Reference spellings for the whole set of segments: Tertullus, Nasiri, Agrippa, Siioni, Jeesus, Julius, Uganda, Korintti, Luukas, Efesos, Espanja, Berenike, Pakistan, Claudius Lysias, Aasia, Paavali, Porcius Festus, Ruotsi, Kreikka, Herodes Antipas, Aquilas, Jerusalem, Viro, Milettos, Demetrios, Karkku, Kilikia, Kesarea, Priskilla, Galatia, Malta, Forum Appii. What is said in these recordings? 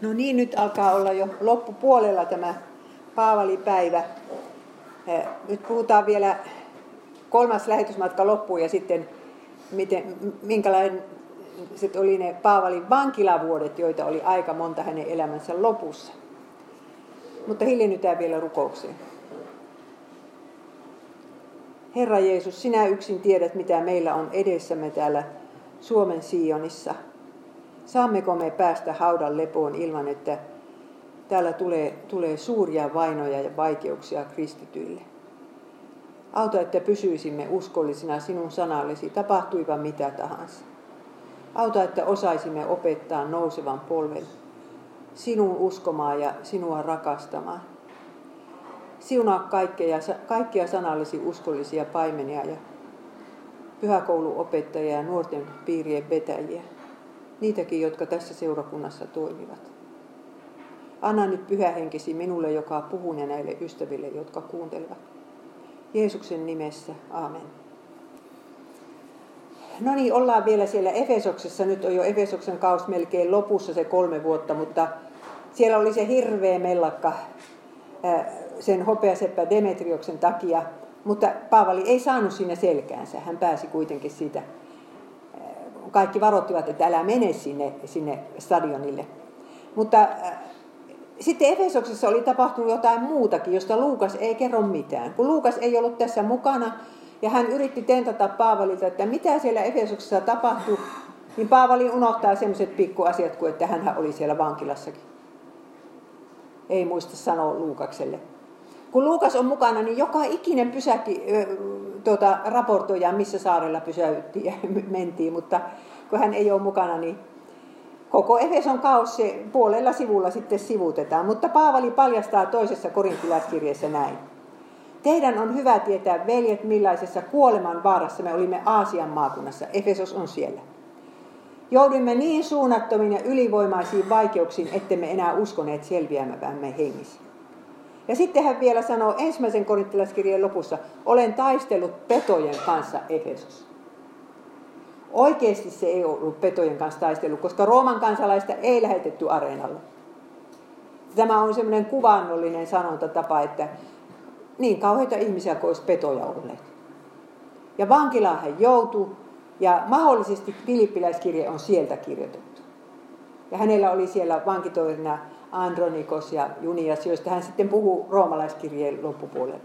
No niin, nyt alkaa olla jo loppupuolella tämä Paavali-päivä. Nyt puhutaan vielä kolmas lähetysmatka loppuun ja sitten minkälainen oli ne Paavalin vankilavuodet, joita oli aika monta hänen elämänsä lopussa. Mutta hiljennytään vielä rukoukseen. Herra Jeesus, sinä yksin tiedät, mitä meillä on edessämme täällä Suomen Siionissa. Saammeko me päästä haudan lepoon ilman, että täällä tulee suuria vainoja ja vaikeuksia kristityille? Auta, että pysyisimme uskollisina sinun sanallesi, tapahtuipa mitä tahansa. Auta, että osaisimme opettaa nousevan polven sinun uskomaan ja sinua rakastamaan. Siunaa kaikkia sanallesi uskollisia paimenia ja pyhäkouluopettajia ja nuorten piirien vetäjiä. Niitäkin, jotka tässä seurakunnassa toimivat. Anna nyt pyhähenkesi minulle, joka puhun, ja näille ystäville, jotka kuuntelevat. Jeesuksen nimessä, aamen. No niin, ollaan vielä siellä Efesoksessa. Nyt on jo Efesoksen kaus melkein lopussa se 3 vuotta, mutta siellä oli se hirveä mellakka sen hopeaseppä Demetrioksen takia. Mutta Paavali ei saanut siinä selkäänsä. Hän pääsi kuitenkin siitä. Kaikki varoittivat, että älä mene sinne stadionille. Mutta sitten Efesoksessa oli tapahtunut jotain muutakin, josta Luukas ei kerro mitään. Kun Luukas ei ollut tässä mukana ja hän yritti tentata Paavalilta, että mitä siellä Efesoksessa tapahtui, niin Paavali unohtaa sellaiset pikkuasiat kuin, että hänhän oli siellä vankilassakin. Ei muista sanoa Luukakselle. Kun Luukas on mukana, niin joka ikinen raportoidaan, missä saarella pysäyttiin ja mentiin, mutta kun hän ei ole mukana, niin koko Efeson kaos se puolella sivulla sitten sivutetaan. Mutta Paavali paljastaa toisessa korintilaiskirjeessä näin. Teidän on hyvä tietää, veljet, millaisessa kuoleman vaarassa me olimme Aasian maakunnassa. Efesos on siellä. Jouduimme niin suunnattomiin ja ylivoimaisiin vaikeuksiin, ettemme enää uskoneet selviämävämme hengissä. Ja sitten hän vielä sanoo ensimmäisen korintilaiskirjeen lopussa, olen taistellut petojen kanssa Efesossa. Oikeasti se ei ollut petojen kanssa taistellut, koska Rooman kansalaista ei lähetetty areenalle. Tämä on semmoinen kuvaannollinen sanontatapa, että niin kauheita ihmisiä kuin olisi petoja olleet. Ja vankilaan hän joutui, ja mahdollisesti filippiläiskirje on sieltä kirjoitettu. Ja hänellä oli siellä vankitoirina Andronikos ja Junias, joista hän sitten puhuu roomalaiskirjeen loppupuolella.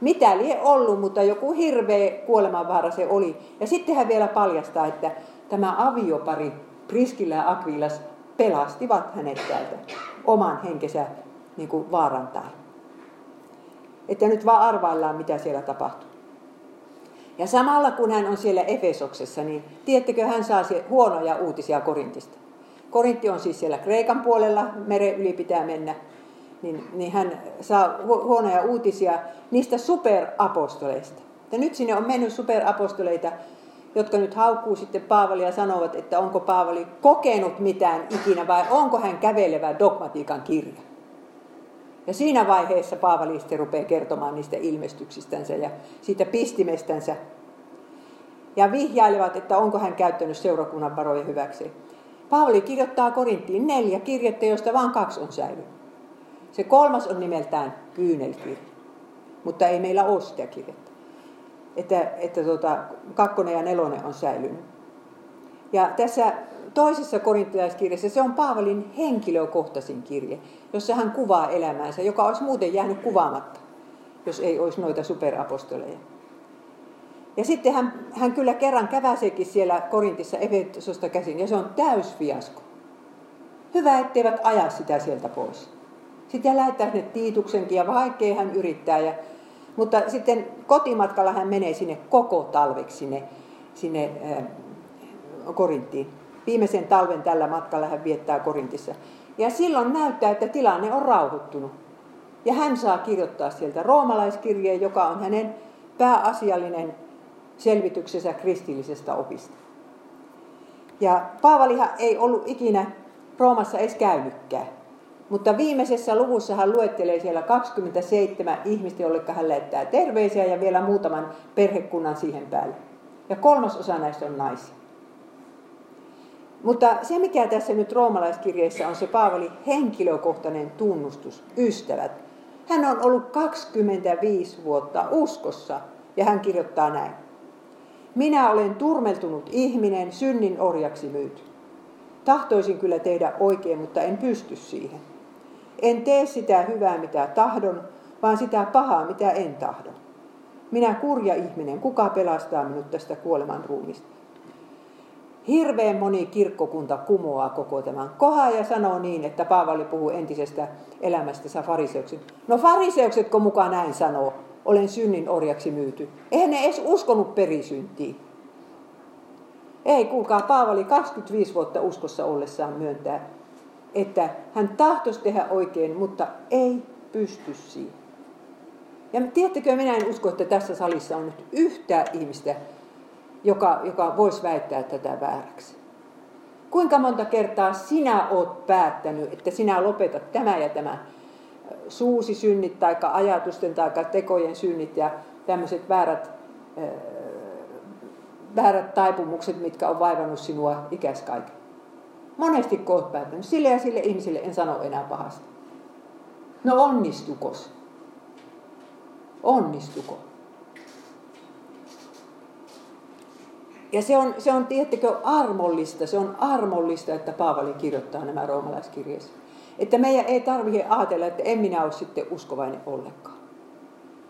Mitä lie ollut, mutta joku hirveä kuolemanvaara se oli. Ja sitten hän vielä paljastaa, että tämä aviopari Priskilla ja Aquilas pelastivat hänet täältä oman henkensä niin kuin vaarantaa. Että nyt vaan arvaillaan, mitä siellä tapahtuu. Ja samalla kun hän on siellä Efesoksessa, niin tiedättekö, hän saa huonoja uutisia Korintista. Korintti on siis siellä Kreikan puolella, meren yli pitää mennä, niin hän saa huonoja uutisia niistä superapostoleista. Ja nyt sinne on mennyt superapostoleita, jotka nyt haukkuu sitten Paavalia ja sanovat, että onko Paavali kokenut mitään ikinä vai onko hän kävelevä dogmatiikan kirja. Ja siinä vaiheessa Paavali sitten rupeaa kertomaan niistä ilmestyksistänsä ja siitä pistimestänsä. Ja vihjailevat, että onko hän käyttänyt seurakunnan varoja hyväksi. Paavali kirjoittaa Korinttiin 4 kirjettä, joista vain 2 on säilynyt. Se 3. on nimeltään Kyynelkirja, mutta ei meillä ole sitä kirjettä. Että 2. ja 4. on säilynyt. Ja tässä toisessa korintilaiskirjassa se on Paavalin henkilökohtaisin kirje, jossa hän kuvaa elämäänsä, joka olisi muuten jäänyt kuvaamatta, jos ei olisi noita superapostoleja. Ja sitten hän kyllä kerran käväseekin siellä Korintissa Efesosta käsin, ja se on täysfiasko. Hyvä, etteivät aja sitä sieltä pois. Sitten lähettää sinne Tiituksenkin, ja vaikea hän yrittää. Mutta sitten kotimatkalla hän menee sinne koko talveksi sinne Korinttiin. Viimeisen talven tällä matkalla hän viettää Korintissa. Ja silloin näyttää, että tilanne on rauhoittunut. Ja hän saa kirjoittaa sieltä roomalaiskirjeen, joka on hänen pääasiallinen selvityksessä kristillisestä opista. Ja Paavalihan ei ollut ikinä Roomassa edes käynytkään, mutta viimeisessä luvussa hän luettelee siellä 27 ihmistä, jollekka hän lähettää terveisiä ja vielä muutaman perhekunnan siihen päälle. Ja 3% näistä on naisia. Mutta se, mikä tässä nyt roomalaiskirjeessä on se Paavali henkilökohtainen tunnustus, ystävät. Hän on ollut 25 vuotta uskossa ja hän kirjoittaa näin. Minä olen turmeltunut ihminen, synnin orjaksi myyty. Tahtoisin kyllä tehdä oikein, mutta en pysty siihen. En tee sitä hyvää, mitä tahdon, vaan sitä pahaa, mitä en tahdo. Minä kurja ihminen, kuka pelastaa minut tästä kuoleman ruumista? Hirveän moni kirkkokunta kumoaa koko tämän kohan ja sanoo niin, että Paavali puhuu entisestä elämästänsä fariseukset. No fariseuksetko mukaan näin sanoo, olen synnin orjaksi myyty. Eihän ne edes uskonut perisyntiin. Ei, kuulkaa, Paavali 25 vuotta uskossa ollessaan myöntää, että hän tahtoisi tehdä oikein, mutta ei pysty siihen. Ja tiedättekö, minä en usko, että tässä salissa on nyt yhtään ihmistä, joka voisi väittää tätä vääräksi. Kuinka monta kertaa sinä olet päättänyt, että sinä lopetat tämän ja tämän suusi synnit, tai ajatusten tai tekojen synnit ja tämmöiset väärät taipumukset, mitkä on vaivannut sinua ikäs kaiken. Monesti kun olet päättänyt, sille ja sille ihmiselle en sano enää pahasta. No onnistukos? Onnistuko? Ja se on tiettäkö, armollista. Se on armollista, että Paavali kirjoittaa nämä roomalaiskirjeessä. Että meidän ei tarvitse ajatella, että en minä ole sitten uskovainen ollenkaan.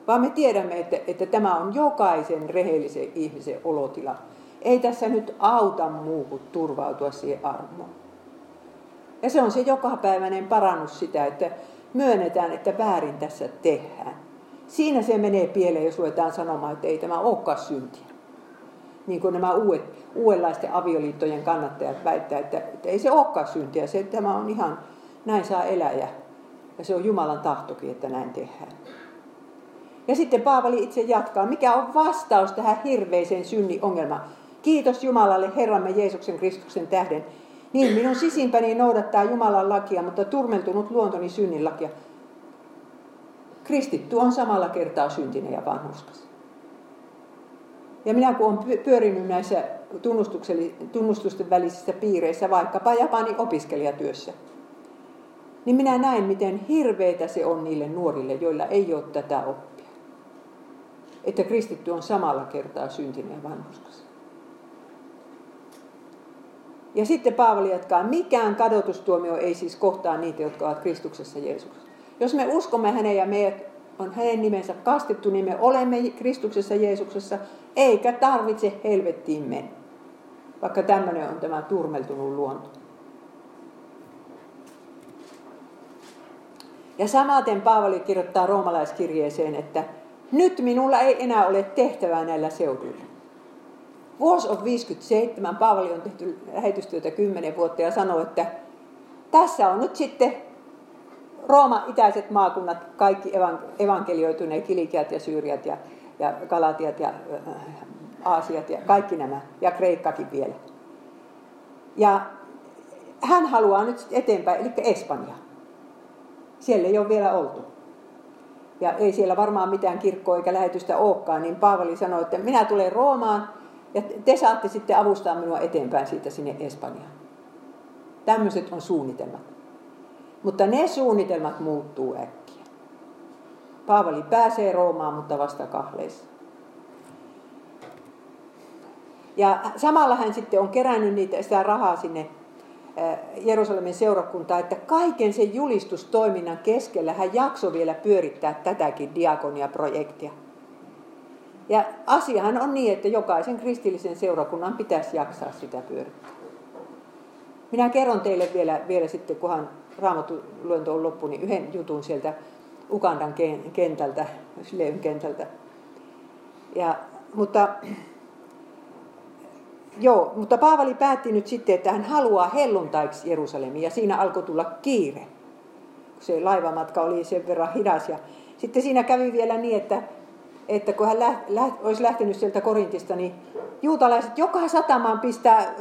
Vaan me tiedämme, että tämä on jokaisen rehellisen ihmisen olotila. Ei tässä nyt auta muu kuin turvautua siihen armoon. Ja se on se jokapäiväinen parannus sitä, että myönnetään, että väärin tässä tehdään. Siinä se menee pieleen, jos ruvetaan sanomaan, että ei tämä olekaan syntiä. Niin kuin nämä uudenlaisten avioliittojen kannattajat väittää, että ei se olekaan syntiä. Se, että tämä on ihan, näin saa elää ja se on Jumalan tahtokin, että näin tehdään. Ja sitten Paavali itse jatkaa, mikä on vastaus tähän hirveiseen synnin ongelmaan. Kiitos Jumalalle, Herramme Jeesuksen Kristuksen tähden. Niin, minun sisimpäni noudattaa Jumalan lakia, mutta turmeltunut luontoni synnin lakia. Kristitty on samalla kertaa syntinen ja vanhurskas. Ja minä kun olen pyörinyt näissä tunnustusten välisissä piireissä, vaikkapa Japanin opiskelijatyössä, niin minä näin, miten hirveitä se on niille nuorille, joilla ei ole tätä oppia. Että kristitty on samalla kertaa syntinen ja vanhurskas. Ja sitten Paavali jatkaa, mikään kadotustuomio ei siis kohtaa niitä, jotka ovat Kristuksessa Jeesuksessa. Jos me uskomme häneen ja meidät on hänen nimensä kastettu, niin me olemme Kristuksessa Jeesuksessa, eikä tarvitse helvettiin mennä. Vaikka tämmöinen on tämä turmeltunut luonto. Ja samaten Paavali kirjoittaa roomalaiskirjeeseen, että nyt minulla ei enää ole tehtävää näillä seuduilla. Vuosi on 57, Paavali on tehty lähetystyötä 10 vuotta ja sanoo, että tässä on nyt sitten Rooman itäiset maakunnat, kaikki evankelioituneet, Kilikiat ja Syyriat ja Galatiat ja Aasiat ja kaikki nämä, ja Kreikkakin vielä. Ja hän haluaa nyt eteenpäin, eli Espanja. Siellä ei ole vielä oltu. Ja ei siellä varmaan mitään kirkkoa eikä lähetystä olekaan, niin Paavali sanoi, että minä tulen Roomaan ja te saatte sitten avustaa minua eteenpäin siitä sinne Espanjaan. Tämmöiset on suunnitelmat. Mutta ne suunnitelmat muuttuu äkkiä. Paavali pääsee Roomaan, mutta vasta kahleissa. Ja samalla hän sitten on kerännyt sitä rahaa sinne Jerusalemin seurakuntaa, että kaiken sen julistustoiminnan keskellä hän jaksoi vielä pyörittää tätäkin diakoniaprojektia. Ja asiahan on niin, että jokaisen kristillisen seurakunnan pitäisi jaksaa sitä pyörittää. Minä kerron teille vielä sitten, kunhan Raamattulyöntö on loppu, niin yhden jutun sieltä Ugandan kentältä, leivykentältä. Mutta Paavali päätti nyt sitten, että hän haluaa helluntaiksi Jerusalemiin ja siinä alkoi tulla kiire, kun se laivamatka oli sen verran hidas. Ja sitten siinä kävi vielä niin, että kun hän olisi lähtenyt sieltä Korintista, niin juutalaiset joka satamaan pistää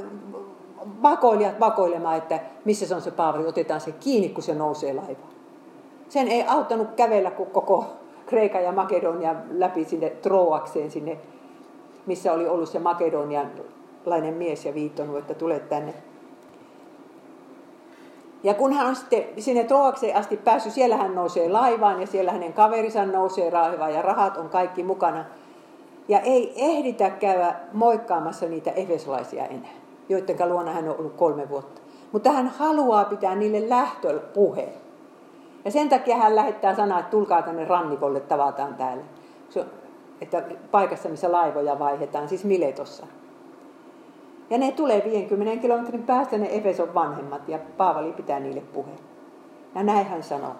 vakoilijat vakoilemaan, että missä se on se Paavali, otetaan se kiinni, kun se nousee laivaan. Sen ei auttanut kävellä kuin koko Kreikan ja Makedonian läpi sinne Troakseen, sinne, missä oli ollut se makedonialainen mies ja viittonut, että tule tänne. Ja kun hän on sitten sinne Troakseen asti päässyt, siellä hän nousee laivaan ja siellä hänen kaverinsa nousee laivaan ja rahat on kaikki mukana. Ja ei ehditä käydä moikkaamassa niitä efesolaisia enää, joiden luona hän on ollut 3 vuotta. Mutta hän haluaa pitää niille lähtöpuheen. Ja sen takia hän lähettää sanaa, että tulkaa tänne rannikolle, tavataan täällä. Että paikassa, missä laivoja vaihdetaan, siis Miletossa. Ja ne tulee 50 kilometrin päästä ne Efeson vanhemmat ja Paavali pitää niille puheen. Ja näin hän sanoo.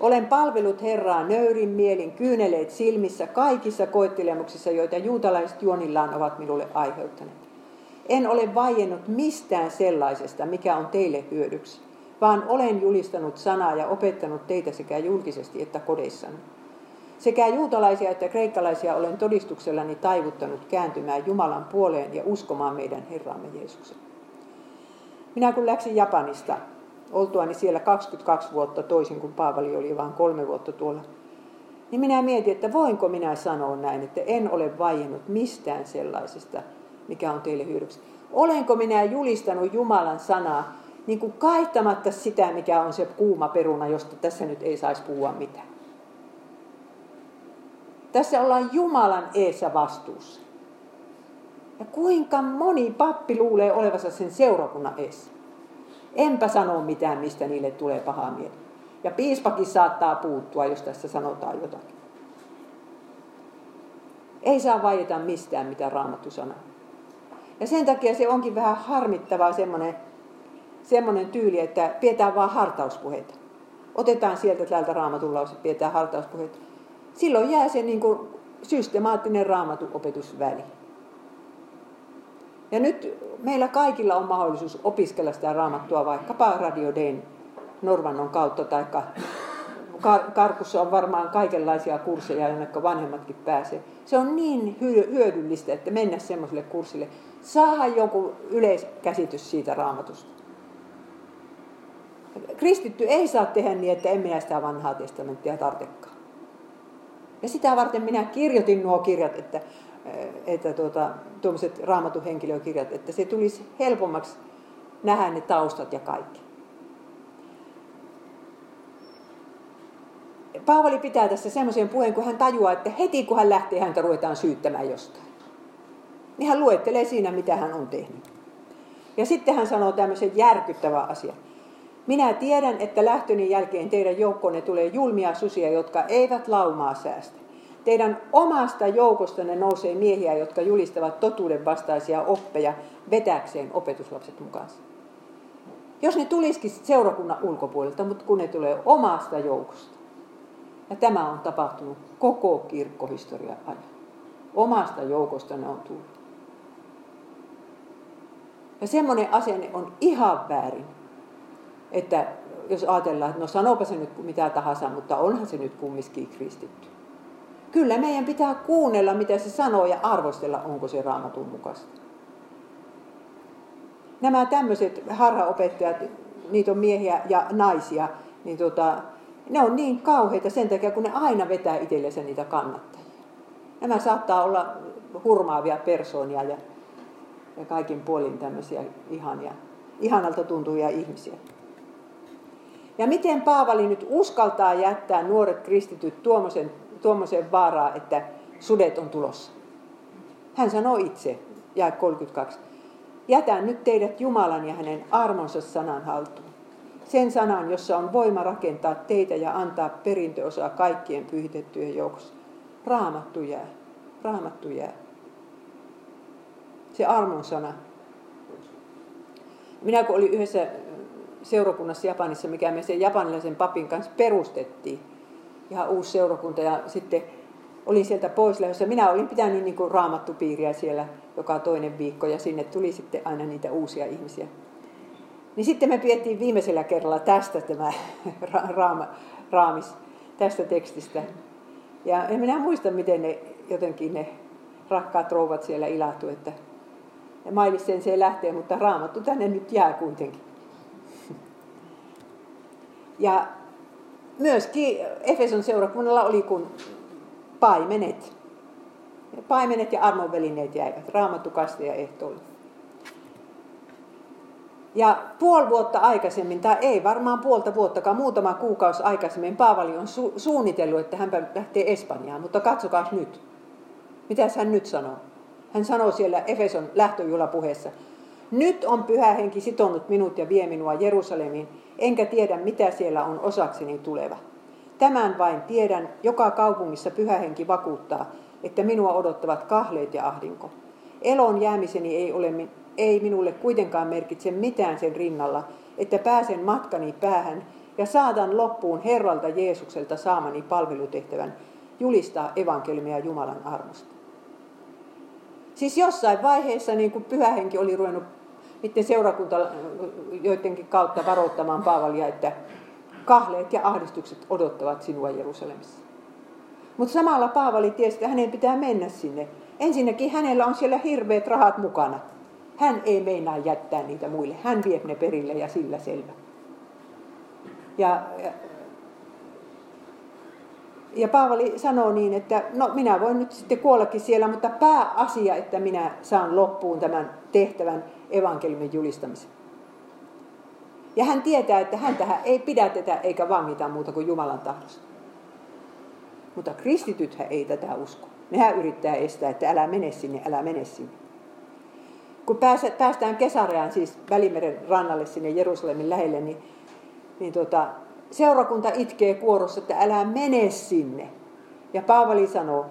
Olen palvellut Herraa nöyrin mielin, kyyneleet silmissä, kaikissa koettelemuksissa, joita juutalaiset juonillaan ovat minulle aiheuttaneet. En ole vaiennut mistään sellaisesta, mikä on teille hyödyksi, vaan olen julistanut sanaa ja opettanut teitä sekä julkisesti että kodeissani. Sekä juutalaisia että kreikkalaisia olen todistuksellani taivuttanut kääntymään Jumalan puoleen ja uskomaan meidän Herraamme Jeesuksen. Minä kun läksin Japanista, oltuani siellä 22 vuotta toisin kuin Paavali oli vain 3 vuotta tuolla, niin minä mietin, että voinko minä sanoa näin, että en ole vaiennut mistään sellaisesta, mikä on teille hyödyksi. Olenko minä julistanut Jumalan sanaa niin kuin kaihtamatta sitä, mikä on se kuuma peruna, josta tässä nyt ei saisi puhua mitään. Tässä ollaan Jumalan eessä vastuussa. Ja kuinka moni pappi luulee olevansa sen seurakunnan eessä. Enpä sano mitään, mistä niille tulee pahaa mieli. Ja piispakin saattaa puuttua, jos tässä sanotaan jotakin. Ei saa vaieta mistään, mitä Raamattu sanoo. Ja sen takia se onkin vähän harmittavaa semmoinen tyyli, että pidetään vaan hartauspuheita. Otetaan sieltä täältä Raamatun lause, pidetään hartauspuheita. Silloin jää se niin kuin systemaattinen Raamatun opetusväli. Ja nyt meillä kaikilla on mahdollisuus opiskella sitä Raamattua vaikkapa Radio D:n Norvannon kautta, tai Karkussa on varmaan kaikenlaisia kursseja, jonne vanhemmatkin pääsee. Se on niin hyödyllistä, että mennä semmoiselle kurssille. Saadaan joku yleiskäsitys siitä Raamatusta. Kristitty ei saa tehdä niin, että en minä sitä vanhaa testamenttia tartekaan. Ja sitä varten minä kirjoitin nuo kirjat, että tuommoiset Raamatun henkilökirjat, että se tulisi helpommaksi nähdä ne taustat ja kaikki. Paavali pitää tässä semmoisen puheen, kun hän tajuaa, että heti kun hän lähtee, häntä ruvetaan syyttämään jostain. Niin hän luettelee siinä, mitä hän on tehnyt. Ja sitten hän sanoo tämmöisen järkyttävän asian. Minä tiedän, että lähtöni jälkeen teidän joukkoonne tulee julmia susia, jotka eivät laumaa säästä. Teidän omasta joukostanne nousee miehiä, jotka julistavat totuuden vastaisia oppeja vetäkseen opetuslapset mukaansa. Jos ne tulisikin seurakunnan ulkopuolelta, mutta kun ne tulee omasta joukosta. Ja tämä on tapahtunut koko kirkkohistorian ajan. Omasta joukosta ne on tullut. Ja semmoinen asenne on ihan väärin. Että jos ajatellaan, että no sanoopa se nyt mitä tahansa, mutta onhan se nyt kumminkin kristitty. Kyllä meidän pitää kuunnella, mitä se sanoo ja arvostella, onko se Raamatun mukaista. Nämä tämmöiset harhaopettajat, niitä on miehiä ja naisia, niin ne on niin kauheita sen takia, kun ne aina vetää itsellensä niitä kannattajia. Nämä saattaa olla hurmaavia persoonia ja kaikin puolin tämmöisiä ihanalta tuntuvia ihmisiä. Ja miten Paavali nyt uskaltaa jättää nuoret kristityt tuommoiseen vaaraan, että sudet on tulossa? Hän sanoo itse, jae 32, jätän nyt teidät Jumalan ja hänen armonsa sanan haltuun. Sen sanan, jossa on voima rakentaa teitä ja antaa perintöosaa kaikkien pyhitettyjen joukossa. Raamattu jää, Raamattu jää. Se armon sana. Minä kun olin yhdessä seurakunnassa Japanissa, mikä me sen japanilaisen papin kanssa perustettiin. Ihan uusi seurakunta ja sitten olin sieltä pois lähdössä. Minä olin pitänyt niin kuin raamattupiiriä siellä joka toinen viikko ja sinne tuli sitten aina niitä uusia ihmisiä. Niin sitten me pidettiin viimeisellä kerralla tästä tämä raamis tästä tekstistä. Ja en minä muista, miten ne rakkaat rouvat siellä ilahtu, että mailisseen se lähtee, mutta Raamattu tänne nyt jää kuitenkin. Ja myöskin Efeson seurakunnalla oli kun paimenet. Paimenet ja armonvälineet jäivät. Raamattu kaste ja ehtoolle. Ja puoli vuotta aikaisemmin, tai ei varmaan puolta vuottakaan, muutama kuukausi aikaisemmin Paavali on suunnitellut, että hän lähtee Espanjaan. Mutta katsokaa nyt. Mitäs hän nyt sanoo? Hän sanoo siellä Efeson lähtöjuhlapuheessa: nyt on Pyhä Henki sitonut minut ja vie minua Jerusalemiin, enkä tiedä mitä siellä on osakseni tuleva. Tämän vain tiedän, joka kaupungissa Pyhä Henki vakuuttaa, että minua odottavat kahleet ja ahdinko. Elon jäämiseni ei minulle kuitenkaan merkitse mitään sen rinnalla, että pääsen matkani päähän ja saatan loppuun Herralta Jeesukselta saamani palvelutehtävän julistaa evankeliumia Jumalan armosta. Siis jossain vaiheessa niin kuin Pyhä Henki oli ruvennut niiden seurakuntajoidenkin kautta varoittamaan Paavalia, että kahleet ja ahdistukset odottavat sinua Jerusalemissa. Mutta samalla Paavali tiesi, että hänen pitää mennä sinne. Ensinnäkin hänellä on siellä hirveät rahat mukana. Hän ei meinaa jättää niitä muille. Hän vie ne perille ja sillä selvä. Ja Paavali sanoo niin, että no minä voin nyt sitten kuollakin siellä, mutta pääasia, että minä saan loppuun tämän tehtävän evankeliumin julistamisen. Ja hän tietää, että häntähän ei pidätetä eikä vangita muuta kuin Jumalan tahdosta. Mutta kristitythän ei tätä usko. Nehän yrittää estää, että älä mene sinne, älä mene sinne. Kun päästään Kesareaan, siis Välimeren rannalle sinne Jerusalemin lähelle, niin seurakunta itkee kuorossa, että älä mene sinne. Ja Paavali sanoo,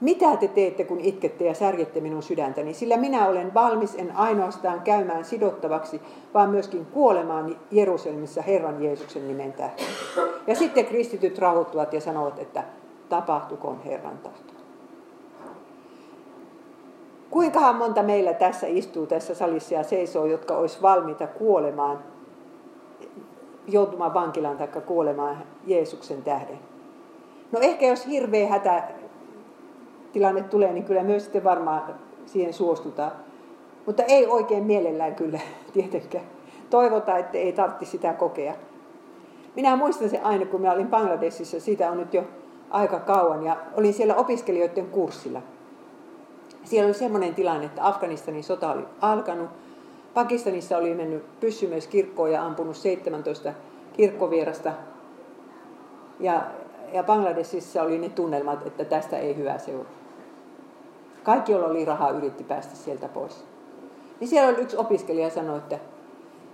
mitä te teette, kun itkette ja särjette minun sydäntäni, sillä minä olen valmis en ainoastaan käymään sidottavaksi, vaan myöskin kuolemaan Jerusalemissa Herran Jeesuksen nimen tähden. Ja sitten kristityt rauhoittuvat ja sanovat, että tapahtukoon Herran tahto. Kuinkahan monta meillä tässä istuu tässä salissa ja seisoo, jotka olisi valmiita kuolemaan, joutumaan vankilaan tai kuolemaan Jeesuksen tähden. No ehkä jos hirveä hätätilanne tulee, niin kyllä myös sitten varmaan siihen suostutaan. Mutta ei oikein mielellään kyllä tietenkään. Toivotaan, että ei tarvitse sitä kokea. Minä muistan sen aina, kun minä olin Bangladesissa, siitä on nyt jo aika kauan, ja olin siellä opiskelijoiden kurssilla. Siellä oli semmoinen tilanne, että Afganistanin sota oli alkanut. Pakistanissa oli mennyt pyssymies kirkkoon ja ampunut 17 kirkkovierasta. Ja Bangladesissa oli ne tunnelmat, että tästä ei hyvää seuraa. Kaikki, joilla oli rahaa, yritti päästä sieltä pois. Niin siellä oli yksi opiskelija, sanoi, että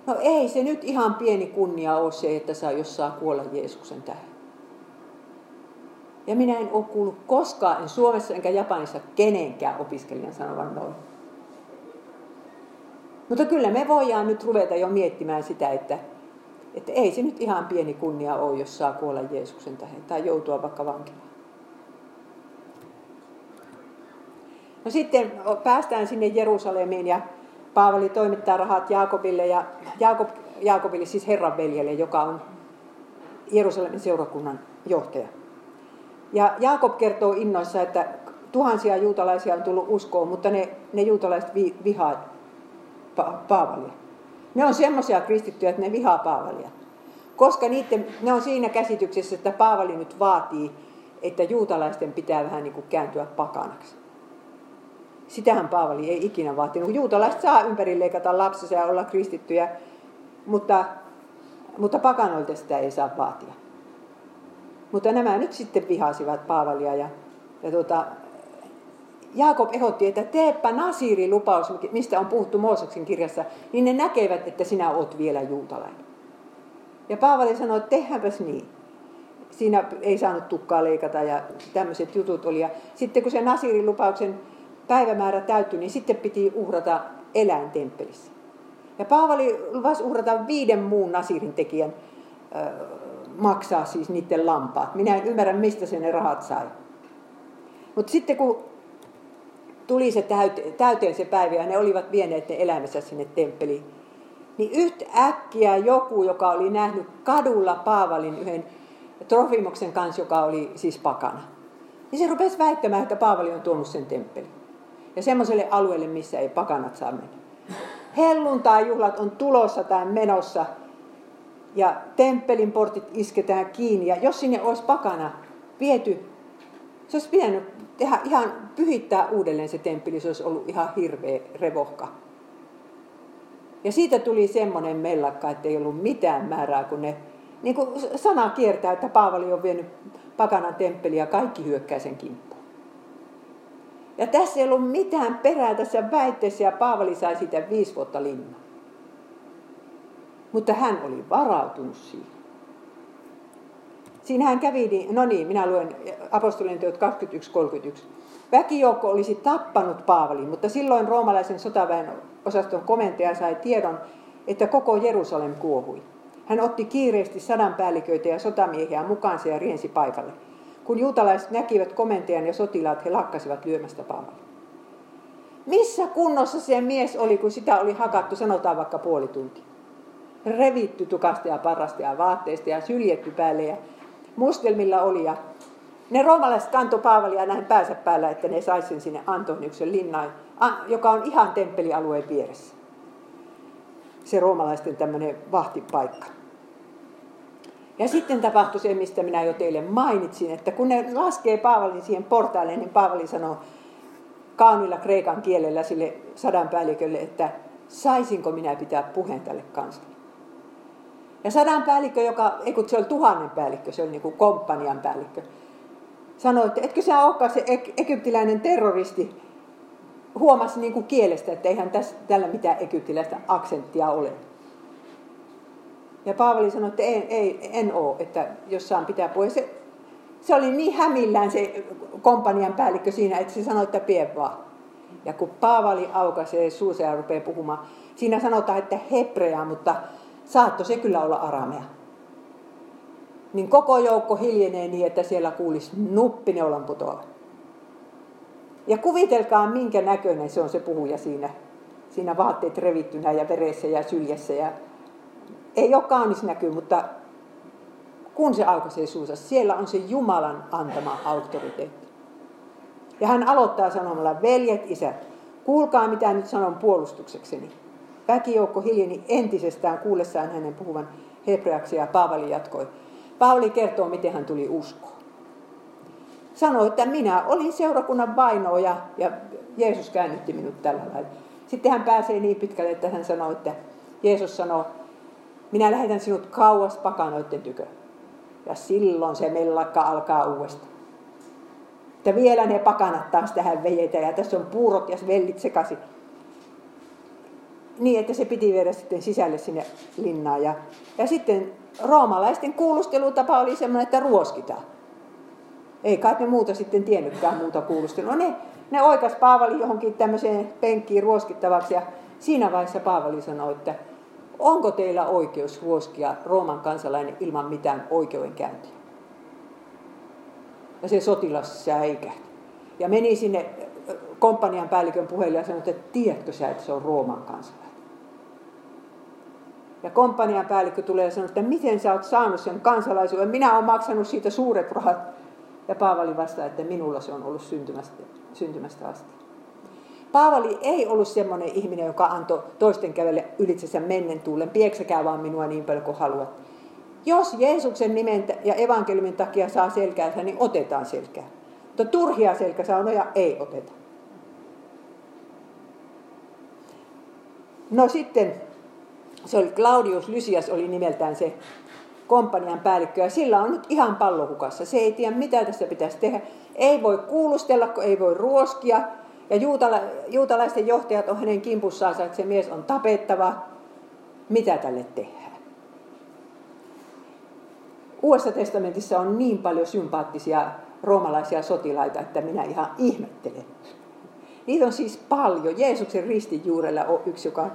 no ei se nyt ihan pieni kunnia ole se, että saa, jos saa kuolla Jeesuksen tähden. Ja minä en ole kuullut koskaan, en Suomessa enkä Japanissa, kenenkään opiskelijan sanovan noin. Mutta kyllä me voidaan nyt ruveta jo miettimään sitä, että ei se nyt ihan pieni kunnia ole, jos saa kuolla Jeesuksen tähden tai joutua vaikka vankilaan. No sitten päästään sinne Jerusalemiin ja Paavali toimittaa rahat Jaakobille, ja Jaakobille siis Herran veljelle, joka on Jerusalemin seurakunnan johtaja. Ja Jaakob kertoo innoissa, että tuhansia juutalaisia on tullut uskoon, mutta ne juutalaiset vihaa Paavalia. Ne on semmoisia kristittyjä, että ne vihaa Paavalia. Koska ne on siinä käsityksessä, että Paavali nyt vaatii, että juutalaisten pitää vähän niin kuin kääntyä pakanaksi. Sitähän Paavali ei ikinä vaatinut. Juutalaiset saa ympäri leikata lapsensa ja olla kristittyjä, mutta pakanoilta sitä ei saa vaatia. Mutta nämä nyt sitten vihasivat Paavalia ja Jaakob ehdotti, että teepä Nasirin lupaus, mistä on puhuttu Mooseksen kirjassa, niin ne näkevät, että sinä oot vielä juutalainen. Ja Paavali sanoi, että tehdäänpäs niin. Siinä ei saanut tukkaa leikata ja tämmöiset jutut oli. Ja sitten kun se Nasirin lupauksen päivämäärä täyttyi, niin sitten piti uhrata eläin temppelissä. Ja Paavali luvasi uhrata 5 muun Nasirin tekijän maksaa siis niiden lampaat. Minä en ymmärrä, mistä se ne rahat sai. Mutta sitten kun tuli se täyteen se päivä ja ne olivat vieneet ne elämänsä sinne temppeliin, niin yhtäkkiä joku, joka oli nähnyt kadulla Paavalin yhden Trofimoksen kanssa, joka oli siis pakana, niin se rupesi väittämään, että Paavali on tuonut sen temppeliin. Ja semmoiselle alueelle, missä ei pakanat saa mennä. Helluntai-juhlat on tulossa tai menossa. Ja temppelin portit isketään kiinni. Ja jos sinne olisi pakana viety, se olisi pitänyt tehdä ihan pyhittää uudelleen se temppeli. Se olisi ollut ihan hirveä revohka. Ja siitä tuli semmoinen mellakka, että ei ollut mitään määrää, kun ne, niin kuin sana kiertää, että Paavali on vienyt pakanan temppeliin ja kaikki hyökkää sen kimppuun. Ja tässä ei ollut mitään perää tässä väitteessä ja Paavali sai siitä 5 vuotta linnaa. Mutta hän oli varautunut siihen. Siinähän kävi niin, no niin, minä luen apostolien teot 21.31. Väkijoukko olisi tappanut Paavalin, mutta silloin roomalaisen sotaväen osaston komentaja sai tiedon, että koko Jerusalem kuohui. Hän otti kiireesti 100 päälliköitä ja sotamiehiä mukaansa ja riensi paikalle. Kun juutalaiset näkivät komentajan ja sotilaat, he lakkasivat lyömästä Paavalia. Missä kunnossa se mies oli, kun sitä oli hakattu, sanotaan vaikka puoli tuntia? Revitty tukasta ja parrasta ja vaatteista ja syljetty päälle ja mustelmilla oli. Ja ne roomalaiset kantoi Paavalia näin päänsä päällä, että ne saisi sen sinne Antoniuksen linnaan, joka on ihan temppelialueen vieressä. Se roomalaisten tämmöinen vahtipaikka. Ja sitten tapahtui se, mistä minä jo teille mainitsin, että kun ne laskee Paavalin siihen portaille, niin Paavali sanoo kaunilla kreikan kielellä sille 100 päällikölle, että saisinko minä pitää puheen tälle kansalle. Ja 100 päällikkö, se oli 1000 päällikkö, se oli niin kuin komppanian päällikkö, sanoi, että etkö sä olekaan se egyptiläinen terroristi, huomasi niin kuin kielestä, että eihän tällä mitään egyptiläistä aksenttia ole. Ja Paavali sanoi, että en ole, että jos saan pitää puheen. Se oli niin hämillään se komppanian päällikkö siinä, että se sanoi, että pie vaan. Ja kun Paavali aukaisee suusa ja rupeaa puhumaan, siinä sanotaan, että hebreaa, mutta saattoi se kyllä olla aramea. Niin koko joukko hiljenee niin, että siellä kuulisi nuppineulan putoa. Ja kuvitelkaa, minkä näköinen se on se puhuja siinä vaatteet revittynä ja veressä ja syljessä. Ja ei ole kaunis näky, mutta kun se aukaisee suusa, siellä on se Jumalan antama auktoriteetti. Ja hän aloittaa sanomalla, veljet, isät, kuulkaa mitä nyt sanon puolustuksekseni. Väkijoukko hiljeni entisestään kuullessaan hänen puhuvan hebreaksi ja Paavali jatkoi. Paavali kertoo, miten hän tuli uskoon. Sanoi, että minä olin seurakunnan vainooja ja Jeesus käännytti minut tällä lailla. Sitten hän pääsee niin pitkälle, että hän sanoi, että Jeesus sanoi, minä lähetän sinut kauas pakanoiden tykö. Ja silloin se mellakka alkaa uudestaan. Että vielä ne pakanat taas tähän vejetään ja tässä on puurot ja vellit sekaisin. Niin, että se piti viedä sitten sisälle sinne linnaan. Ja sitten roomalaisten kuulustelutapa oli semmoinen, että ruoskitaan. Ei kai ne muuta sitten tiennytkään muuta kuulustelua. Ne oikas Paavali johonkin tämmöiseen penkkiin ruoskittavaksi. Ja siinä vaiheessa Paavali sanoi, että onko teillä oikeus ruoskia Rooman kansalainen ilman mitään oikeudenkäyntiä? Ja se sotilas säikähti. Ja meni sinne komppanian päällikön puheille ja sanoi, että tiedätkö sä, että se on Rooman kansalainen? Ja komppanian päällikkö tulee ja sanoi, että miten sä oot saanut sen kansalaisuuden? Minä olen maksanut siitä suuret rahat. Ja Paavali vastaa, että minulla se on ollut syntymästä asti. Paavali ei ollut semmoinen ihminen, joka antoi toisten kävelle ylitsensä mennen tuulen. Pieksäkää vaan minua niin paljon kuin haluat. Jos Jeesuksen nimen ja evankeliumin takia saa selkäänsä, niin otetaan selkää. Mutta turhia selkäsaunoja ei oteta. No sitten se oli Claudius Lysias oli nimeltään se komppanian päällikkö ja sillä on nyt ihan pallohukassa. Se ei tiedä mitä tässä pitäisi tehdä. Ei voi kuulustella, kun ei voi ruoskia. Ja juutalaisten johtajat on hänen kimpussaansa, että se mies on tapettava. Mitä tälle tehdään? Uudessa testamentissa on niin paljon sympaattisia roomalaisia sotilaita, että minä ihan ihmettelen. Niitä on siis paljon. Jeesuksen ristin juurella on yksi, joka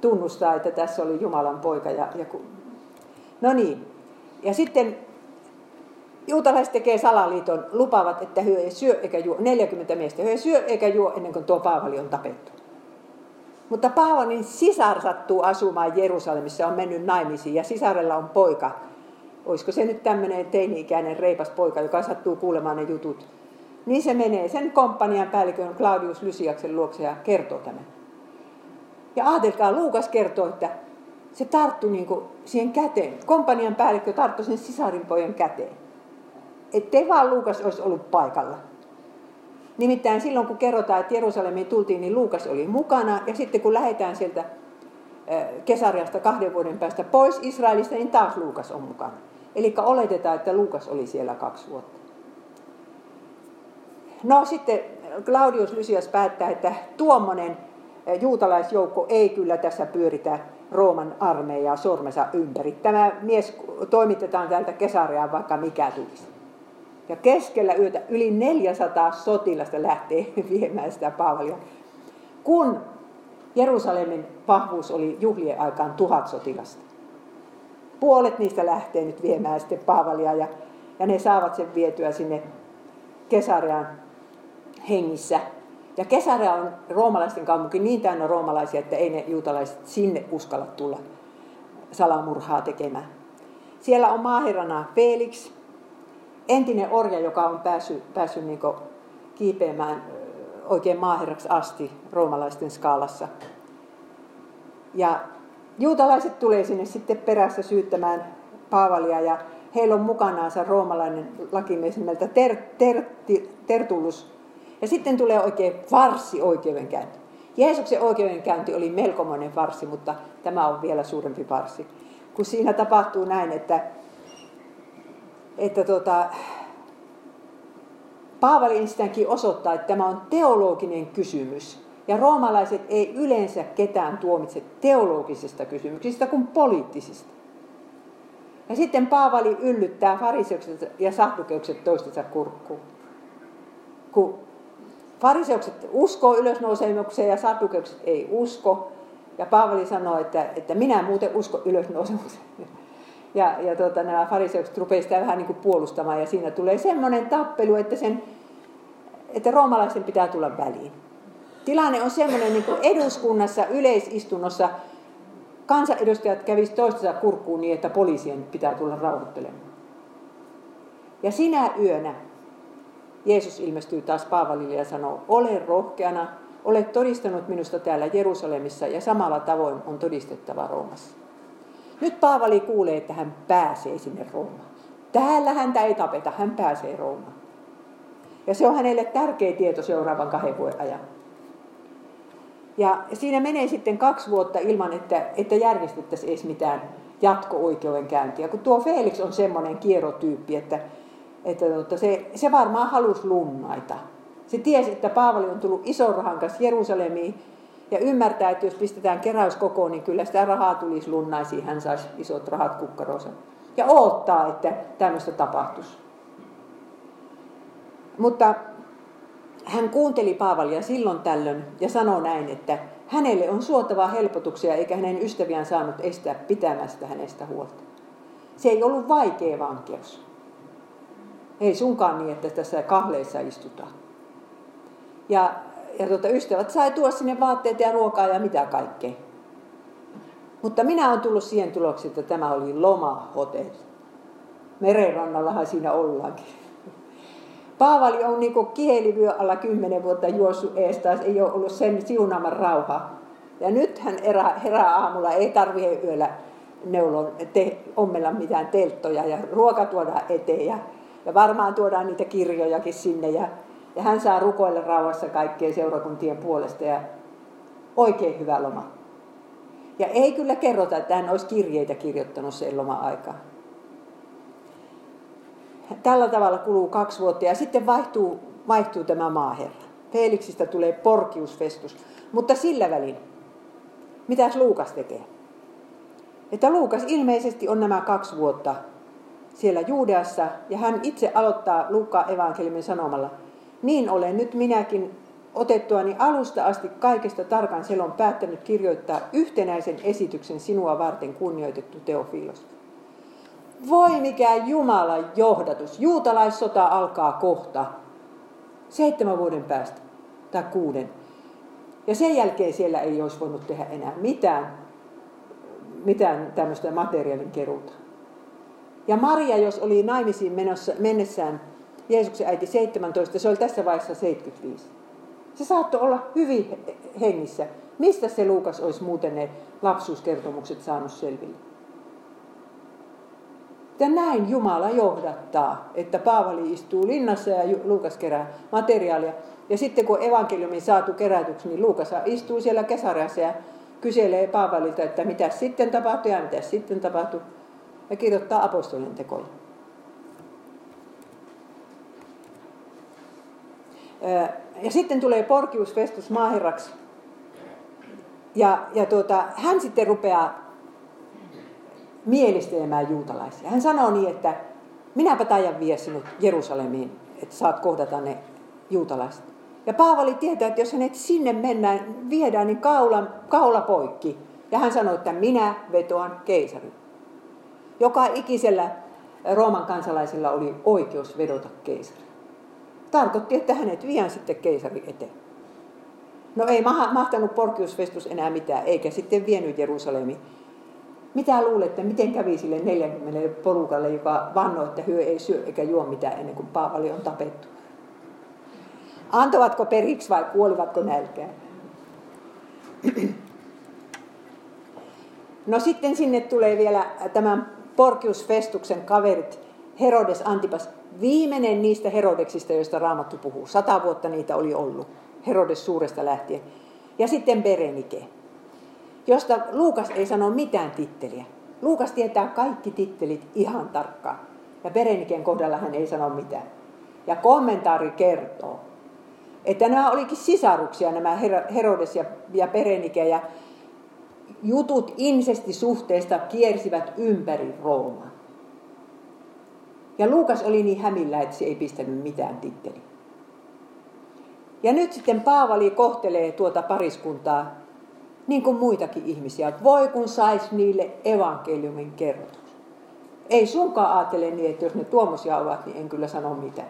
tunnustaa, että tässä oli Jumalan poika. No niin. Ja sitten juutalaiset tekee salaliiton, lupaavat, että he ei syö eikä juo. 40 miestä he ei syö eikä juo ennen kuin tuo Paavali on tapettu. Mutta Paavalin sisar sattuu asumaan Jerusalemissa, on mennyt naimisiin ja sisarella on poika. Olisiko se nyt tämmöinen teini-ikäinen reipas poika, joka sattuu kuulemaan ne jutut. Niin se menee sen komppanian päällikön Claudius Lysiaksen luokse ja kertoo tämän. Ja ajatelkaa, Luukas kertoo, että se tarttui niin kuin siihen käteen. Komppanian päällikkö tarttui sen sisarinpojan käteen. Ettei vaan Luukas olisi ollut paikalla. Nimittäin silloin kun kerrotaan, että Jerusalemiin tultiin, niin Luukas oli mukana. Ja sitten kun lähdetään sieltä Kesariasta 2 vuoden päästä pois Israelista, niin taas Luukas on mukana. Eli oletetaan, että Luukas oli siellä 2 vuotta. No sitten Claudius Lysias päättää, että tuommoinen juutalaisjoukko ei kyllä tässä pyöritä Rooman armeijaa sormensa ympäri. Tämä mies toimitetaan täältä Kesareaan vaikka mikä tulisi. Ja keskellä yötä yli 400 sotilasta lähtee viemään sitä Paavalia. Kun Jerusalemin vahvuus oli juhlien aikaan 1000 sotilasta. Puolet niistä lähtee nyt viemään sitten Paavalia ja ne saavat sen vietyä sinne Kesareaan hengissä. Ja Kesarea on roomalaisten kaupunki niin täynnä roomalaisia, että ei ne juutalaiset sinne uskalla tulla salamurhaa tekemään. Siellä on maaherrana Felix, entinen orja, joka on päässyt niin kuin kiipeämään oikein maaherraksi asti roomalaisten skaalassa. Ja juutalaiset tulee sinne sitten perässä syyttämään Paavalia ja heillä on mukanaansa roomalainen lakimies nimeltä Tertullus. Ja sitten tulee oikein farssi oikeudenkäynti. Jeesuksen oikeudenkäynti oli melkomoinen farssi, mutta tämä on vielä suurempi farssi. Kun siinä tapahtuu näin, että Paavali ensinnäkin osoittaa, että tämä on teologinen kysymys. Ja roomalaiset ei yleensä ketään tuomitse teologisista kysymyksistä kuin poliittisista. Ja sitten Paavali yllyttää fariseukset ja saddukeukset toistensa kurkkuun. Kun fariseukset uskoo ylösnousemukseen ja saddukeukset ei usko. Ja Paavali sanoo, että minä muuten uskon ylösnousemukseen. Ja nämä fariseukset rupeaa sitä vähän niin kuin puolustamaan ja siinä tulee semmoinen tappelu, että roomalaisen pitää tulla väliin. Tilanne on semmoinen, niin kuin eduskunnassa, yleisistunnossa kansanedustajat kävisivät toistensa kurkkuun niin, että poliisien pitää tulla rauhoittelemaan. Ja sinä yönä Jeesus ilmestyy taas Paavalille ja sanoo, ole rohkeana, olet todistanut minusta täällä Jerusalemissa ja samalla tavoin on todistettava Roomassa. Nyt Paavali kuulee, että hän pääsee sinne Roomaan. Täällä häntä ei tapeta, hän pääsee Roomaan. Ja se on hänelle tärkeä tieto seuraavan 2 vuoden ajan. Ja siinä menee sitten 2 vuotta ilman, että järjestettäisiin edes mitään jatko-oikeudenkäyntiä. Kun tuo Felix on semmoinen kierrotyyppi, että se varmaan halusi lunnaita. Se tiesi, että Paavali on tullut ison rahan kanssa Jerusalemiin. Ja ymmärtää, että jos pistetään keräys kokoon, niin kyllä sitä rahaa tulisi lunnaisiin. Hän saisi isot rahat kukkaroonsa. Ja odottaa, että tämmöistä tapahtuisi. Mutta hän kuunteli Paavalia silloin tällöin ja sanoi näin, että hänelle on suotavaa helpotuksia, eikä hänen ystäviään saanut estää pitämästä hänestä huolta. Se ei ollut vaikea vankeus. Ei sunkaan niin, että tässä kahleissa istutaan. Ja ystävät sai tuoda sinne vaatteita ja ruokaa ja mitä kaikkea. Mutta minä olen tullut siihen tulokseen, että tämä oli lomahotelli. Merenrannallahan siinä ollaankin. Paavali on niin kuin kielivyön alla 10 vuotta juossut ees taas, ei ole ollut sen siunaaman rauhaa. Ja nyt hän herää aamulla, ei tarvitse yöllä neulon ommella mitään telttoja ja ruoka tuodaan eteen ja varmaan tuodaan niitä kirjojakin sinne ja hän saa rukoilla rauhassa kaikkea seurakuntien puolesta ja oikein hyvä loma. Ja ei kyllä kerrota, että hän olisi kirjeitä kirjoittanut sen loma-aikaan. Tällä tavalla kuluu 2 vuotta ja sitten vaihtuu tämä maaherra. Felixistä tulee Porcius Festus. Mutta sillä välin, mitäs Luukas tekee? Että Luukas ilmeisesti on nämä 2 vuotta siellä Juudeassa ja hän itse aloittaa Luukkaan evankeliumin sanomalla, niin olen nyt minäkin otettuani alusta asti kaikesta tarkan selon päättänyt kirjoittaa yhtenäisen esityksen sinua varten kunnioitettu Teofilos. Voi mikä Jumalan johdatus. Juutalaissota alkaa kohta 7 vuoden päästä tai 6. Ja sen jälkeen siellä ei olisi voinut tehdä enää mitään tämmöistä materiaalin keruuta. Ja Maria, jos oli naimisiin mennessään Jeesuksen äiti 17, se oli tässä vaiheessa 75. Se saattoi olla hyvin hengissä. Mistä se Luukas olisi muuten ne lapsuuskertomukset saanut selville? Ja näin Jumala johdattaa, että Paavali istuu linnassa ja Luukas kerää materiaalia. Ja sitten kun evankeliumi saatu kerätyksi, niin Luukas istuu siellä Kesareassa ja kyselee Paavalilta, että mitä sitten tapahtui ja mitä sitten tapahtui. Ja kirjoittaa apostolien tekoja. Ja sitten tulee Porcius Festus maaherraksi. Hän sitten rupeaa mielistelemään juutalaisia. Hän sanoo niin, että minäpä taian vie sinut Jerusalemiin, että saat kohdata ne juutalaiset. Ja Paavali tietää, että jos hänet sinne mennään, viedään, niin kaula poikki. Ja hän sanoo, että minä vetoan keisarin. Joka ikisellä Rooman kansalaisella oli oikeus vedota keisariin. Tarkoitti, että hänet viedään sitten keisarin eteen. No ei mahtanut Porcius Festus enää mitään, eikä sitten vienyt Jerusalemiin. Mitä luulette, miten kävi sille 40 porukalle, joka vannoi, että hyö ei syö eikä juo mitään ennen kuin Paavali on tapettu? Antoivatko periksi vai kuolivatko nälkään? No sitten sinne tulee vielä tämän Porcius Festuksen kaverit, Herodes Antipas, viimeinen niistä Herodeksista, joista Raamattu puhuu. 100 vuotta niitä oli ollut, Herodes suuresta lähtien. Ja sitten Berenike, josta Luukas ei sano mitään titteliä. Luukas tietää kaikki tittelit ihan tarkkaan. Ja Bereniken kohdalla hän ei sano mitään. Ja kommentaari kertoo, että nämä olikin sisaruksia, nämä Herodes ja Berenike. Ja jutut insestisuhteesta kiersivät ympäri Roomaa. Ja Luukas oli niin hämillä, että se ei pistänyt mitään titteliä. Ja nyt sitten Paavali kohtelee tuota pariskuntaa niin kuin muitakin ihmisiä. Voi kun sais niille evankeliumin kerrotus. Ei sunkaan ajattele niin, että jos ne tuommoisia ovat, niin en kyllä sano mitään.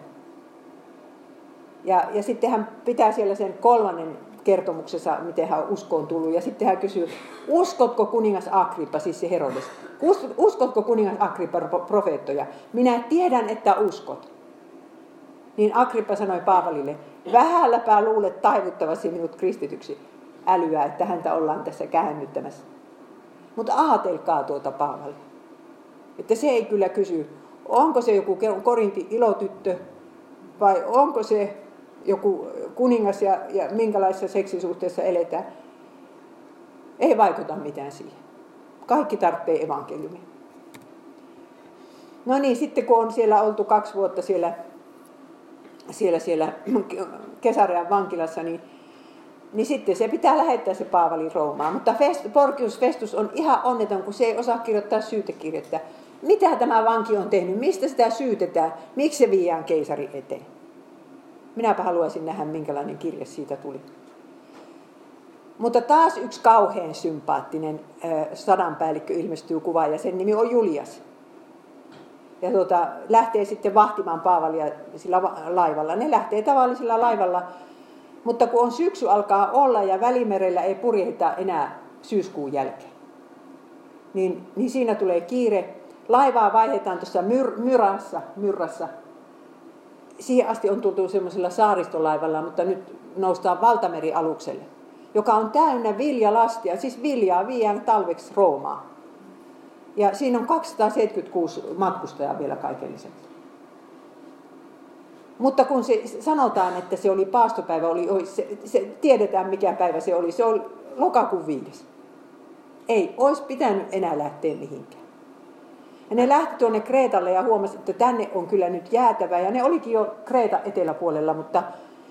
Ja sitten hän pitää siellä sen 3. kertomuksessa, miten hän on uskoon tullut. Ja sitten hän kysyy, uskotko kuningas Agrippa, siis se Herodes, uskotko kuningas Agrippa profeettoja? Minä tiedän, että uskot. Niin Agrippa sanoi Paavalille, vähälläpä luulet taivuttavasi minut kristityksi. Älyä, että häntä ollaan tässä käännyttämässä. Mutta ajatelkaa tuota Paavalia. Että se ei kyllä kysy, onko se joku Korintin ilotyttö vai onko se joku kuningas ja minkälaisessa seksisuhteessa eletään. Ei vaikuta mitään siihen. Kaikki tarvitsee evankeliumia. No niin, sitten kun on siellä oltu 2 vuotta siellä Kesarean vankilassa, niin sitten se pitää lähettää se Paavali Roomaan. Mutta Porcius Festus on ihan onneton, kun se ei osaa kirjoittaa syytekirjettä. Mitä tämä vanki on tehnyt? Mistä sitä syytetään? Miksi se viedään keisarin eteen? Minäpä haluaisin nähdä, minkälainen kirje siitä tuli. Mutta taas yksi kauhean sympaattinen sadanpäällikkö ilmestyy kuvaan, ja sen nimi on Julias. Ja lähtee sitten vahtimaan Paavalia sillä laivalla. Ne lähtee tavallisella laivalla, mutta kun on syksy alkaa olla ja Välimerellä ei purjehita enää syyskuun jälkeen, niin siinä tulee kiire. Laivaa vaihdetaan tuossa myrrassa. Siihen asti on tultu semmoisella saaristolaivalla, mutta nyt noustaan valtamerialukselle, joka on täynnä viljalastia, siis viljaa viedään talveksi Roomaan. Ja siinä on 276 matkustajaa vielä kaiken lisäksi. Mutta kun se sanotaan, että se oli paastopäivä, tiedetään mikä päivä se oli lokakuun 5. Ei olisi pitänyt enää lähteä mihinkään. Ja ne lähti tuonne Kreetalle ja huomasi, että tänne on kyllä nyt jäätävä. Ja ne olikin jo Kreetan eteläpuolella, mutta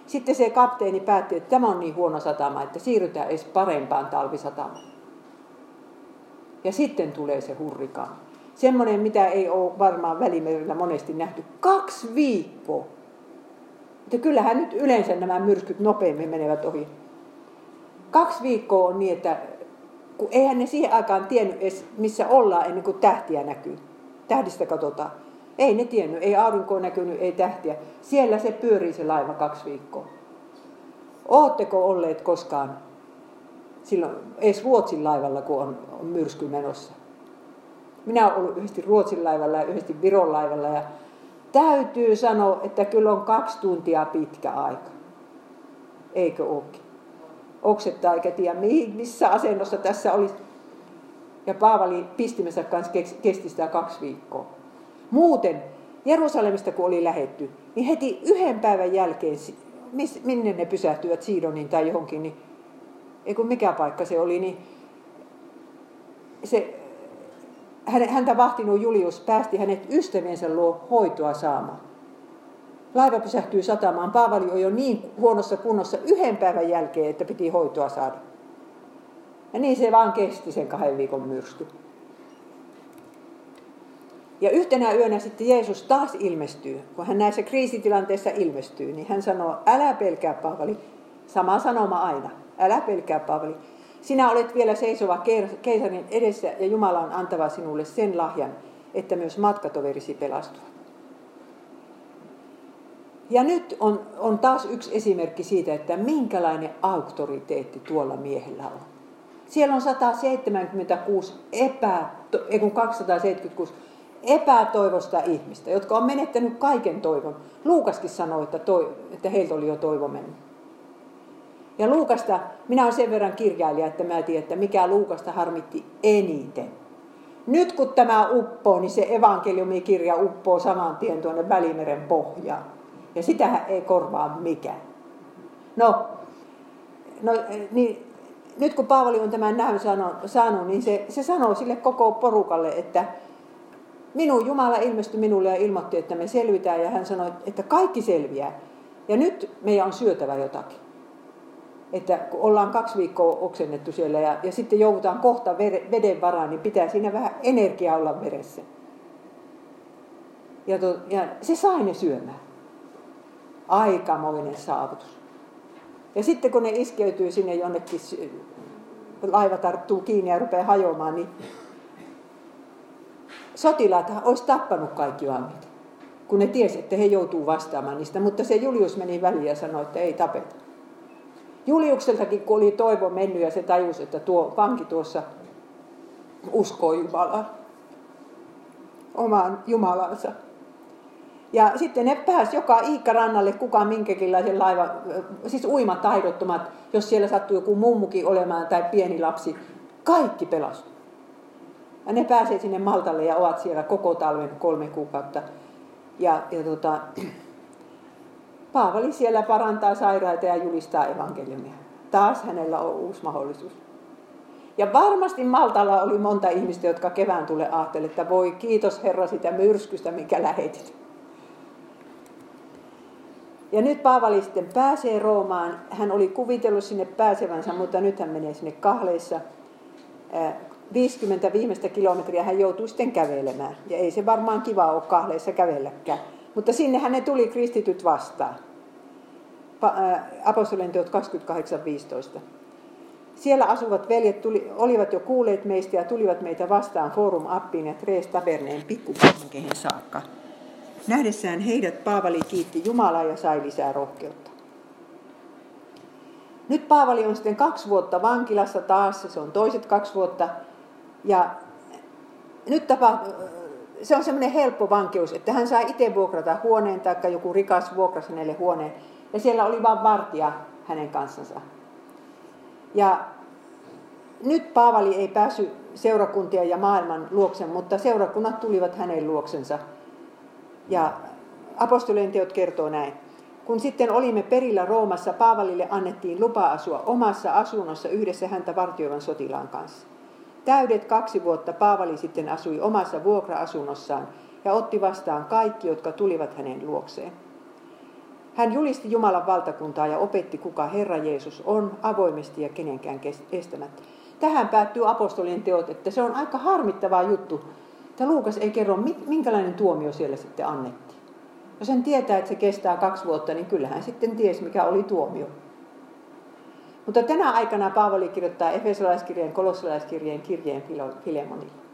sitten se kapteeni päätti, että tämä on niin huono satama, että siirrytään edes parempaan talvisatamaan. Ja sitten tulee se hurrikaan. Semmoinen, mitä ei ole varmaan Välimerellä monesti nähty. 2 viikkoa. Mutta kyllähän nyt yleensä nämä myrskyt nopeammin menevät ohi. 2 viikkoa on niin, että kun eihän ne siihen aikaan tiennyt edes, missä ollaan ennen kuin tähtiä näkyy. Tähdistä katsotaan. Ei ne tiennyt, ei aurinkoa näkynyt, ei tähtiä. Siellä se pyörii se laiva 2 viikkoa. Ootteko olleet koskaan silloin, edes Ruotsin laivalla, kun on myrsky menossa? Minä olen ollut yhdesti Ruotsin laivalla ja yhdesti Viron laivalla. Ja täytyy sanoa, että kyllä on 2 tuntia pitkä aika. Eikö ookin? Oksettaa eikä tiedä missä asennossa tässä oli. Ja Paavali pistimensä kanssa kesti sitä 2 viikkoa. Muuten Jerusalemista kun oli lähetty, niin heti 1 päivän jälkeen, minne ne pysähtyivät Siidonin tai johonkin, niin ei kun mikä paikka se oli, niin häntä vahtinut Julius päästi hänet ystäviensä luo hoitoa saamaan. Laiva pysähtyy satamaan. Paavali on jo niin huonossa kunnossa yhden päivän jälkeen, että piti hoitoa saada. Ja niin se vaan kesti sen 2 viikon myrsky. Ja yhtenä yönä sitten Jeesus taas ilmestyy. Kun hän näissä kriisitilanteissa ilmestyy, niin hän sanoo, älä pelkää Paavali. Sama sanoma aina. Älä pelkää Paavali. Sinä olet vielä seisova keisarin edessä ja Jumala on antava sinulle sen lahjan, että myös matkatoverisi pelastuvat. Ja nyt on taas yksi esimerkki siitä, että minkälainen auktoriteetti tuolla miehellä on. Siellä on 276 epätoivosta ihmistä, jotka on menettänyt kaiken toivon. Luukaskin sanoi, että heiltä oli jo toivo mennyt. Ja Luukasta, minä olen sen verran kirjailija, että mä tiedän, että mikä Luukasta harmitti eniten. Nyt kun tämä uppoo, niin se evankeliumikirja uppoo saman tien tuonne Välimeren pohjaan. Ja sitähän ei korvaa mikään. No niin, nyt kun Paavali on tämän näyn saanut, niin se sanoo sille koko porukalle, että minun Jumala ilmestyi minulle ja ilmoitti, että me selvitään. Ja hän sanoi, että kaikki selviää. Ja nyt meidän on syötävä jotakin. Että kun ollaan 2 viikkoa oksennettu siellä ja sitten joudutaan kohta veden varaan, niin pitää siinä vähän energiaa olla veressä. Ja se sai ne syömään. Aikamoinen saavutus. Ja sitten kun ne iskeytyy sinne jonnekin, laiva tarttuu kiinni ja rupeaa hajoamaan, niin sotilaat olisi tappanut kaikki vangit, kun ne tiesi, että he joutuu vastaamaan niistä. Mutta se Julius meni väliin ja sanoi, että ei tapeta. Juliukseltakin, kun oli toivo mennyt ja se tajusi, että tuo vanki tuossa uskoo Jumalaan, omaan Jumalansa. Ja sitten ne pääsi joka iikkarannalle, kukaan minkäkinlaisen laivan, siis uimataidottomat, jos siellä sattui joku mummukin olemaan tai pieni lapsi, kaikki pelastui. Ja ne pääsee sinne Maltalle ja ovat siellä koko talven 3 kuukautta. Paavali siellä parantaa sairaita ja julistaa evankeliumia. Taas hänellä on uusi mahdollisuus. Ja varmasti Maltalla oli monta ihmistä, jotka kevään tulee ajattelemaan, että voi kiitos Herra sitä myrskystä, mikä lähetit. Ja nyt Paavali sitten pääsee Roomaan. Hän oli kuvitellut sinne pääsevänsä, mutta nyt hän menee sinne kahleissa. 50 viimeistä kilometriä hän joutui sitten kävelemään. Ja ei se varmaan kiva ole kahleissa kävelläkään. Mutta sinnehän ne tuli kristityt vastaan. Apostolien teot 28.15. Siellä asuvat veljet olivat jo kuulleet meistä ja tulivat meitä vastaan Forum Appiin ja Tres Taberneen pikkukaupunkeihin saakka. Nähdessään heidät Paavali kiitti Jumalaa ja sai lisää rohkeutta. Nyt Paavali on sitten 2 vuotta vankilassa taas, se on toiset 2 vuotta. Ja nyt se on semmoinen helppo vankeus, että hän sai itse vuokrata huoneen tai joku rikas vuokrasi hänelle huoneen. Ja siellä oli vain vartija hänen kanssansa. Ja nyt Paavali ei päässyt seurakuntien ja maailman luoksen, mutta seurakunnat tulivat hänen luoksensa. Ja apostolien teot kertoo näin. Kun sitten olimme perillä Roomassa, Paavalille annettiin lupa asua omassa asunnossa yhdessä häntä vartioivan sotilaan kanssa. Täydet 2 vuotta Paavali sitten asui omassa vuokra-asunnossaan ja otti vastaan kaikki, jotka tulivat hänen luokseen. Hän julisti Jumalan valtakuntaa ja opetti, kuka Herra Jeesus on, avoimesti ja kenenkään estämättä. Tähän päättyy apostolien teot, että se on aika harmittava juttu. Että Luukas ei kerro, minkälainen tuomio siellä sitten annettiin. Jos hän tietää, että se kestää 2 vuotta, niin kyllähän sitten tiesi, mikä oli tuomio. Mutta tänä aikana Paavali kirjoittaa Efesolaiskirjeen, Kolossalaiskirjeen, kirjeen Filemonille.